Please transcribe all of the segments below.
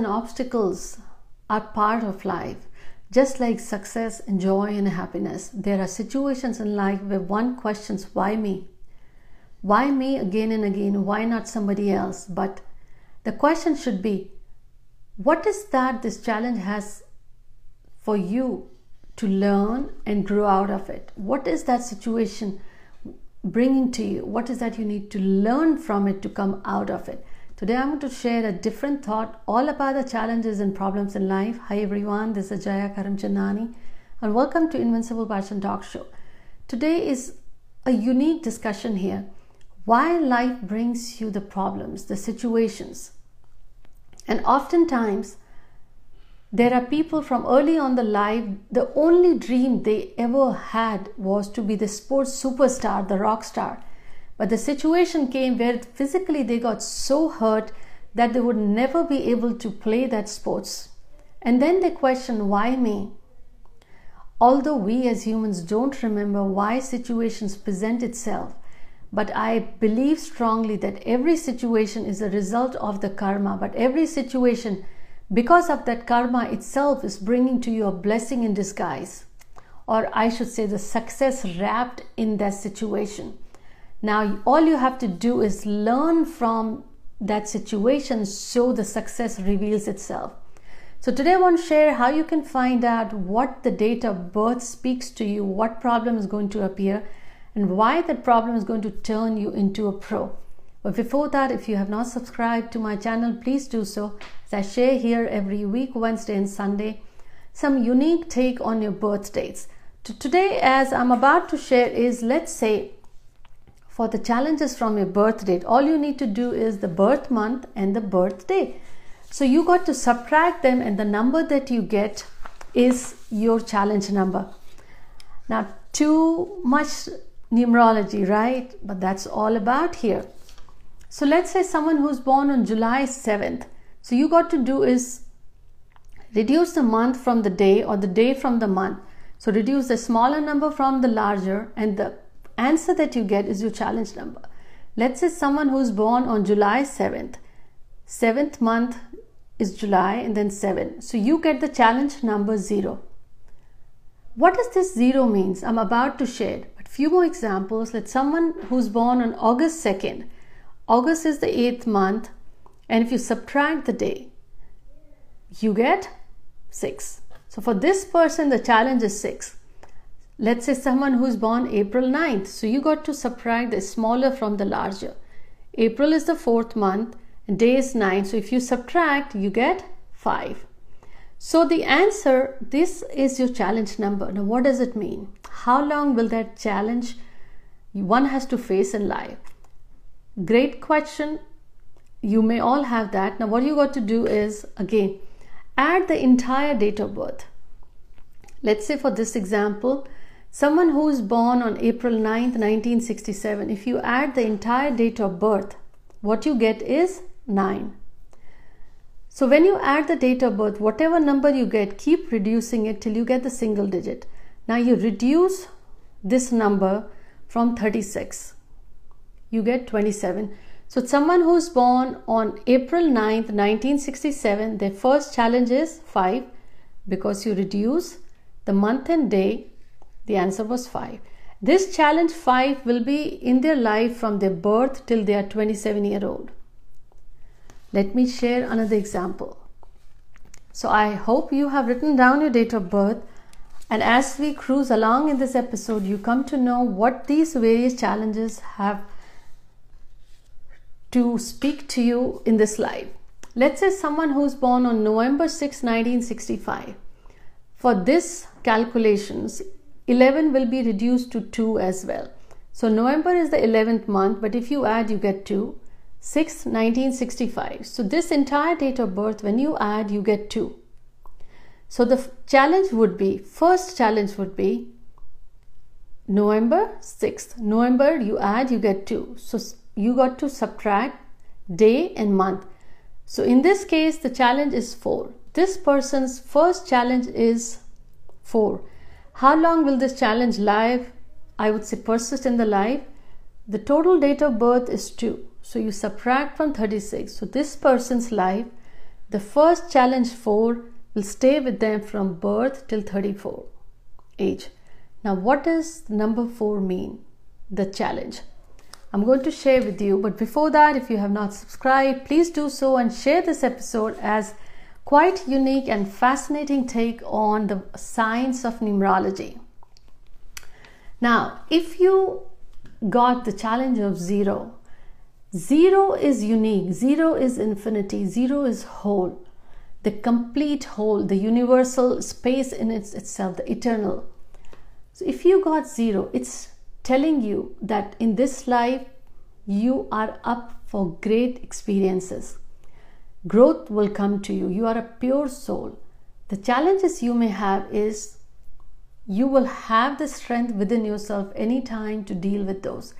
and obstacles are part of life. Just like success, joy and happiness, there are situations in life where one questions, why me? Why me again and again? Why not somebody else? But the question should be, what is that this challenge has for you to learn and grow out of it? What is that situation bringing to you? What is that you need to learn from it to come out of it? Today I'm going to share a different thought all about the challenges and problems in life. Hi everyone, this is Jaya Karamchandani and welcome to Invincible Passion Talk Show. Today is a unique discussion here. Why life brings you the problems, the situations. And oftentimes there are people from early on the life, the only dream they ever had was to be the sports superstar, the rock star. But the situation came where physically they got so hurt that they would never be able to play that sports. And then they question, why me? Although we as humans don't remember why situations present itself, but I believe strongly that every situation is a result of the karma, but every situation, because of that karma itself, is bringing to you a blessing in disguise, or I should say the success wrapped in that situation. Now, all you have to do is learn from that situation so the success reveals itself. So today I want to share how you can find out what the date of birth speaks to you, what problem is going to appear, and why that problem is going to turn you into a pro. But before that, if you have not subscribed to my channel, please do so, as I share here every week, Wednesday and Sunday, some unique take on your birth dates. Today, as I'm about to share is, let's say, for the challenges from your birth date, all you need to do is the birth month and the birth day. So you got to subtract them and the number that you get is your challenge number. Now, too much numerology, right? But that's all about here. So let's say someone who's born on July 7th. So you got to do is reduce the month from the day or the day from the month. So reduce the smaller number from the larger, and the answer that you get is your challenge number. Let's say someone who's born on July 7th. 7th month is July and then 7. So you get the challenge number 0. What does this 0 means? I'm about to share. But few more examples. Let's someone who's born on August 2nd. August is the 8th month. And if you subtract the day, you get 6. So for this person, the challenge is 6. Let's say someone who's born April 9th. So you got to subtract the smaller from the larger. April is the 4th month and day is 9. So if you subtract, you get 5. So the answer, this is your challenge number. Now what does it mean? How long will that challenge one has to face in life? Great question. You may all have that. Now what you got to do is, again, add the entire date of birth. Let's say for this example, someone who is born on April 9th, 1967, if you add the entire date of birth, what you get is 9. So when you add the date of birth, whatever number you get, keep reducing it till you get the single digit. Now you reduce this number from 36. You get 27. So someone who is born on April 9th, 1967, their first challenge is 5, because you reduce the month and day. The answer was 5. This challenge 5 will be in their life from their birth till they are 27-year-old. Let me share another example. So I hope you have written down your date of birth, and as we cruise along in this episode, you come to know what these various challenges have to speak to you in this life. Let's say someone who's born on November 6, 1965. For this calculations, 11 will be reduced to 2 as well. So November is the 11th month, but if you add, you get 2. 6, 1965. So this entire date of birth, when you add, you get 2. So the challenge would be, first challenge would be November 6th. November, you add, you get 2. So you got to subtract day and month. So in this case, the challenge is 4. This person's first challenge is 4. How long will this challenge live? I would say persist in the life. The total date of birth is 2. So you subtract from 36. So this person's life The first challenge 4 will stay with them from birth till 34 age. Now what does number 4 mean? The challenge. I'm going to share with you, but before that, if you have not subscribed, please do so and share this episode as quite unique and fascinating take on the science of numerology. Now, if you got the challenge of 0, 0 is unique, 0 is infinity, 0 is whole, the complete whole, the universal space in itself, the eternal. So if you got 0, it's telling you that in this life, you are up for great experiences. Growth will come to you. You are a pure soul. The challenges you may have is you will have the strength within yourself any time to deal with those.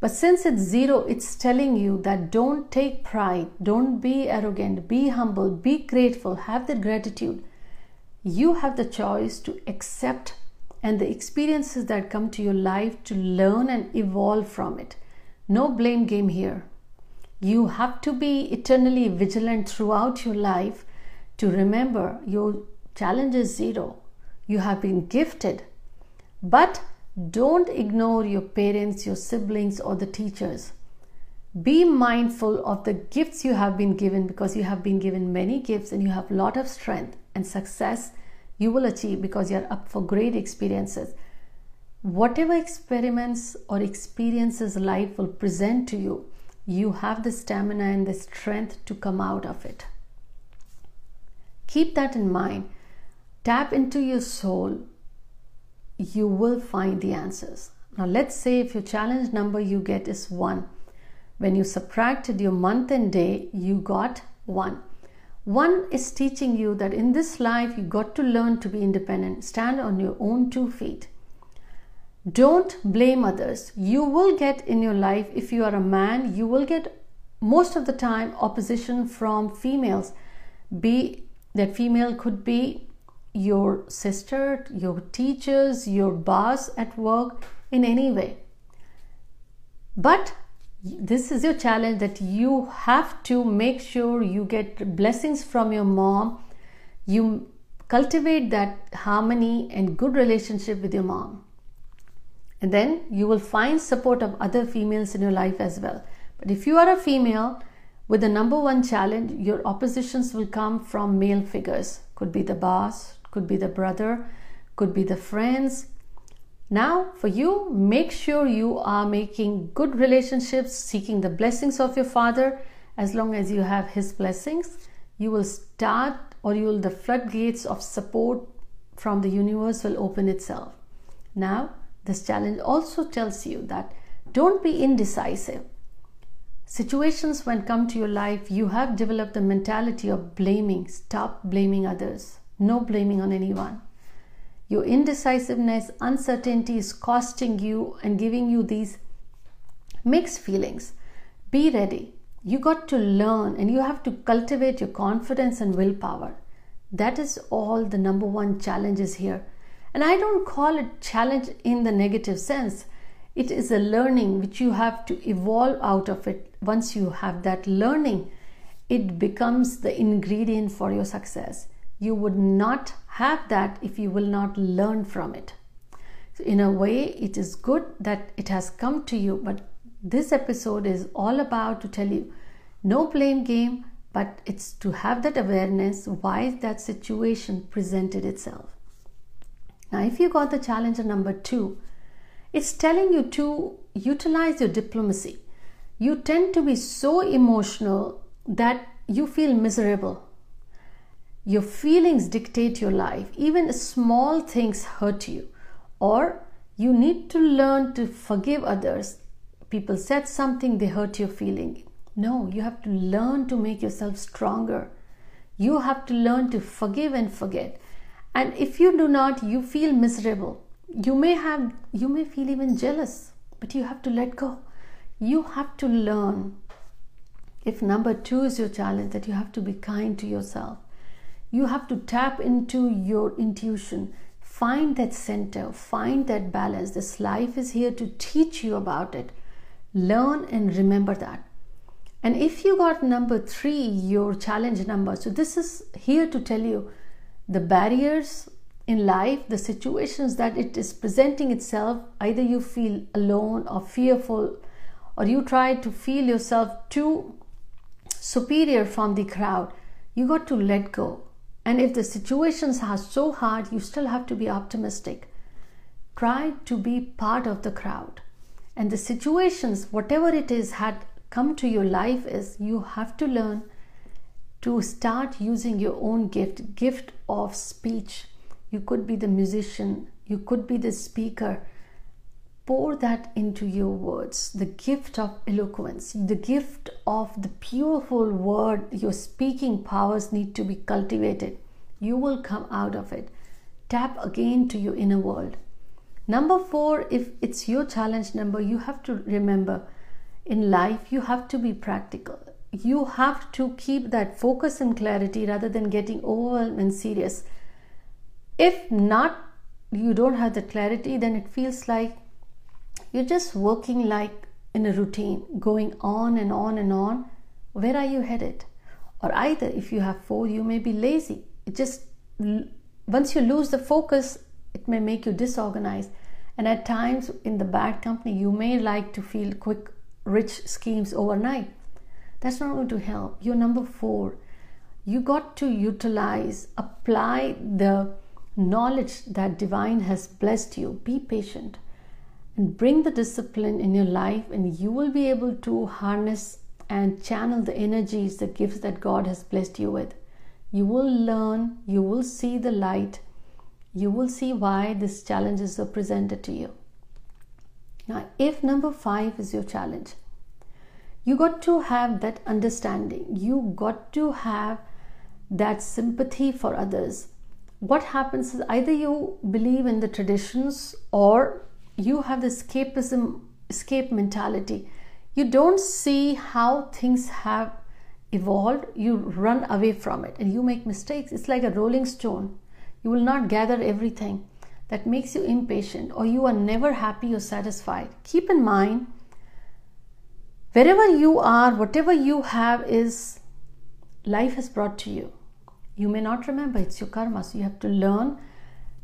But since it's 0, it's telling you that don't take pride, don't be arrogant, be humble, be grateful, have the gratitude. You have the choice to accept and the experiences that come to your life to learn and evolve from it. No blame game here. You have to be eternally vigilant throughout your life to remember your challenge is 0. You have been gifted, but don't ignore your parents, your siblings, or the teachers. Be mindful of the gifts you have been given, because you have been given many gifts and you have a lot of strength and success you will achieve because you are up for great experiences. Whatever experiments or experiences life will present to you, you have the stamina and the strength to come out of it. Keep that in mind. Tap into your soul. You will find the answers. Now let's say if your challenge number you get is 1. When you subtracted your month and day, you got 1. 1 is teaching you that in this life, you got to learn to be independent. Stand on your own 2 feet. Don't blame others. You will get in your life, if you are a man, you will get most of the time opposition from females. Be that female could be your sister, your teachers, your boss at work, in any way. But this is your challenge that you have to make sure you get blessings from your mom. You cultivate that harmony and good relationship with your mom. And then you will find support of other females in your life as well. But if you are a female with the number 1 challenge, your oppositions will come from male figures. Could be the boss, could be the brother, could be the friends. Now for you, make sure you are making good relationships, seeking the blessings of your father. As long as you have his blessings, you will start, or you will, the floodgates of support from the universe will open itself. Now, this challenge also tells you that don't be indecisive. Situations when come to your life, you have developed the mentality of blaming. Stop blaming others. No blaming on anyone. Your indecisiveness, uncertainty is costing you and giving you these mixed feelings. Be ready. You got to learn and you have to cultivate your confidence and willpower. That is all the number 1 challenge is here. And I don't call it challenge in the negative sense. It is a learning which you have to evolve out of it. Once you have that learning, it becomes the ingredient for your success. You would not have that if you will not learn from it. So in a way, it is good that it has come to you, but this episode is all about to tell you no blame game, but it's to have that awareness why that situation presented itself. Now, if you got the challenge of number 2, it's telling you to utilize your diplomacy. You tend to be so emotional that you feel miserable. Your feelings dictate your life. Even small things hurt you. Or you need to learn to forgive others. People said something, they hurt your feeling. No, you have to learn to make yourself stronger. You have to learn to forgive and forget. And if you do not, you feel miserable. You may feel even jealous, but you have to let go. You have to learn. If number 2 is your challenge, that you have to be kind to yourself. You have to tap into your intuition. Find that center, find that balance. This life is here to teach you about it. Learn and remember that. And if you got number 3, your challenge number, so this is here to tell you the barriers in life, the situations that it is presenting itself, either you feel alone or fearful, or you try to feel yourself too superior from the crowd, you got to let go. And if the situations are so hard, you still have to be optimistic. Try to be part of the crowd. And the situations, whatever it is, had come to your life is you have to learn to start using your own gift of speech. You could be the musician, you could be the speaker. Pour that into your words, the gift of eloquence, the gift of the beautiful word. Your speaking powers need to be cultivated. You will come out of it. Tap again to your inner world. Number 4, if it's your challenge number, you have to remember in life, you have to be practical. You have to keep that focus and clarity rather than getting overwhelmed and serious. If not, you don't have the clarity, then it feels like you're just working like in a routine, going on and on and on. Where are you headed? Or either if you have 4, you may be lazy. It just, once you lose the focus, it may make you disorganized. And at times in the bad company, you may like to feel quick, rich schemes overnight. That's not going to help. You're number 4. You got to utilize, apply the knowledge that divine has blessed you. Be patient. And bring the discipline in your life, and you will be able to harness and channel the energies, the gifts that God has blessed you with. You will learn, you will see the light, you will see why these challenges are presented to you. Now, if number 5 is your challenge, you got to have that understanding. You got to have that sympathy for others. What happens is either you believe in the traditions or you have the escape mentality. You don't see how things have evolved. You run away from it and you make mistakes. It's like a rolling stone. You will not gather everything. That makes you impatient, or you are never happy or satisfied. Keep in mind, wherever you are, whatever you have is life has brought to you. You may not remember, it's your karma. So you have to learn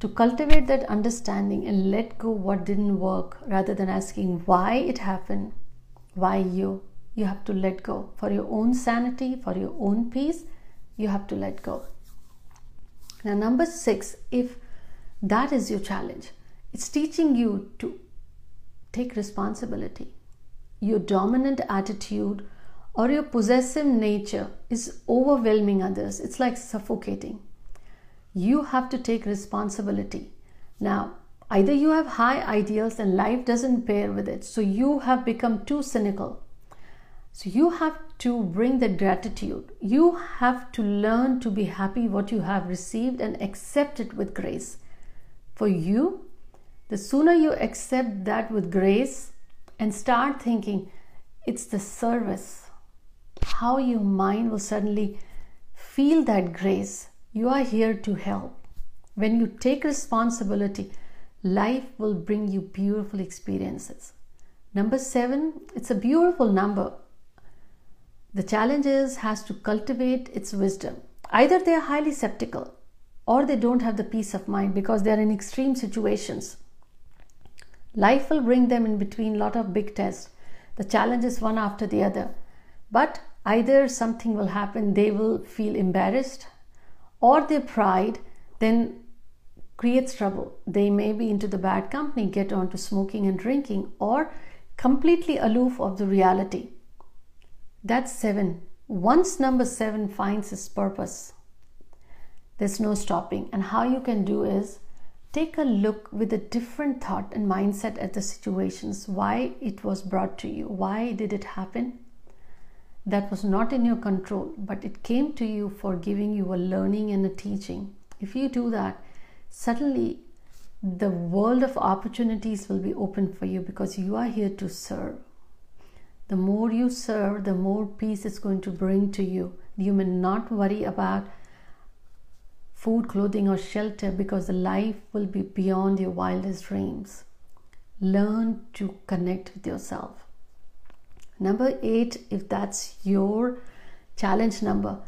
to cultivate that understanding and let go what didn't work, rather than asking why it happened, why you. You have to let go. For your own sanity, for your own peace, you have to let go. Now, number 6, if that is your challenge, it's teaching you to take responsibility. Your dominant attitude or your possessive nature is overwhelming others. It's like suffocating. You have to take responsibility. Now, either you have high ideals and life doesn't pair with it, so you have become too cynical. So you have to bring the gratitude. You have to learn to be happy what you have received and accept it with grace. For you, the sooner you accept that with grace and start thinking, it's the service. How your mind will suddenly feel that grace. You are here to help. When you take responsibility, life will bring you beautiful experiences. Number 7, it's a beautiful number. The challenge has to cultivate its wisdom. Either they are highly skeptical or they don't have the peace of mind because they are in extreme situations. Life will bring them in between a lot of big tests. The challenge is one after the other. But either something will happen, they will feel embarrassed, or their pride then creates trouble. They may be into the bad company, get on to smoking and drinking, or completely aloof of the reality. That's 7. Once number 7 finds its purpose, there's no stopping. And how you can do is take a look with a different thought and mindset at the situations, why it was brought to you, why did it happen? That was not in your control, but it came to you for giving you a learning and a teaching. If you do that, suddenly the world of opportunities will be open for you because you are here to serve. The more you serve, the more peace it's going to bring to you. You may not worry about food, clothing, or shelter because the life will be beyond your wildest dreams. Learn to connect with yourself. Number 8, if that's your challenge number,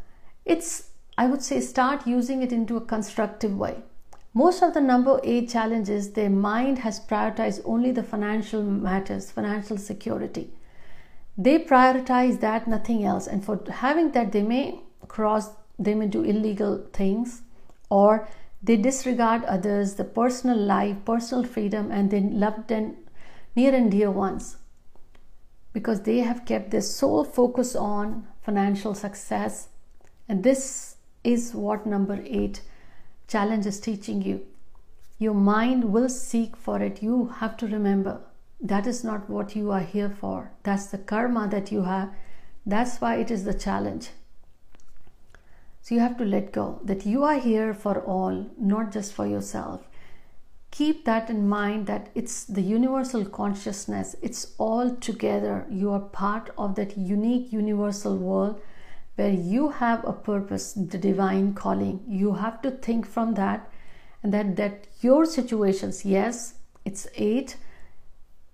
it's, I would say, start using it into a constructive way. Most of the number 8 challenges, their mind has prioritized only the financial matters, financial security. They prioritize that, nothing else. And for having that, they may do illegal things, or they disregard others, the personal life, personal freedom, and their loved and near and dear ones, because they have kept their sole focus on financial success. And this is what number 8 challenge is teaching you. Your mind will seek for it. You have to remember that is not what you are here for. That's the karma that you have. That's why it is the challenge. So you have to let go that you are here for all, not just for yourself. Keep that in mind, that it's the universal consciousness. It's all together. You are part of that unique universal world where you have a purpose, the divine calling. You have to think from that, and that your situations, yes, it's 8,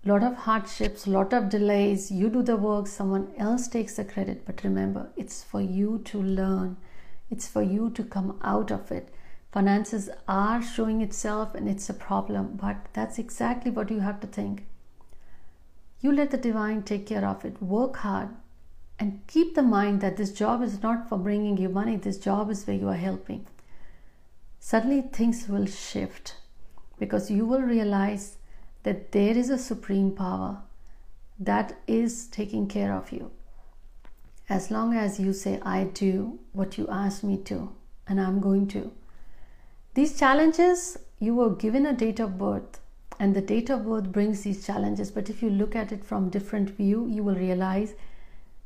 lot of hardships, lot of delays. You do the work, someone else takes the credit. But remember, it's for you to learn. It's for you to come out of it. Finances are showing itself and it's a problem, but that's exactly what you have to think. You let the divine take care of it. Work hard and keep the mind that this job is not for bringing you money. This job is where you are helping. Suddenly things will shift, because you will realize that there is a supreme power that is taking care of you. As long as you say, I do what you ask me to, and I'm going to. These challenges, you were given a date of birth, and the date of birth brings these challenges. But if you look at it from different view, you will realize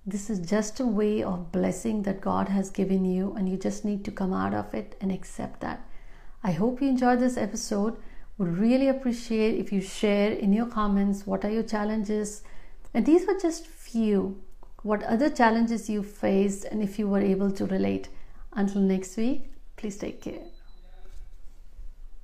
this is just a way of blessing that God has given you, and you just need to come out of it and accept that. I hope you enjoyed this episode. Would really appreciate if you share in your comments what are your challenges. And these were just few. What other challenges you faced, and if you were able to relate. Until next week, please take care.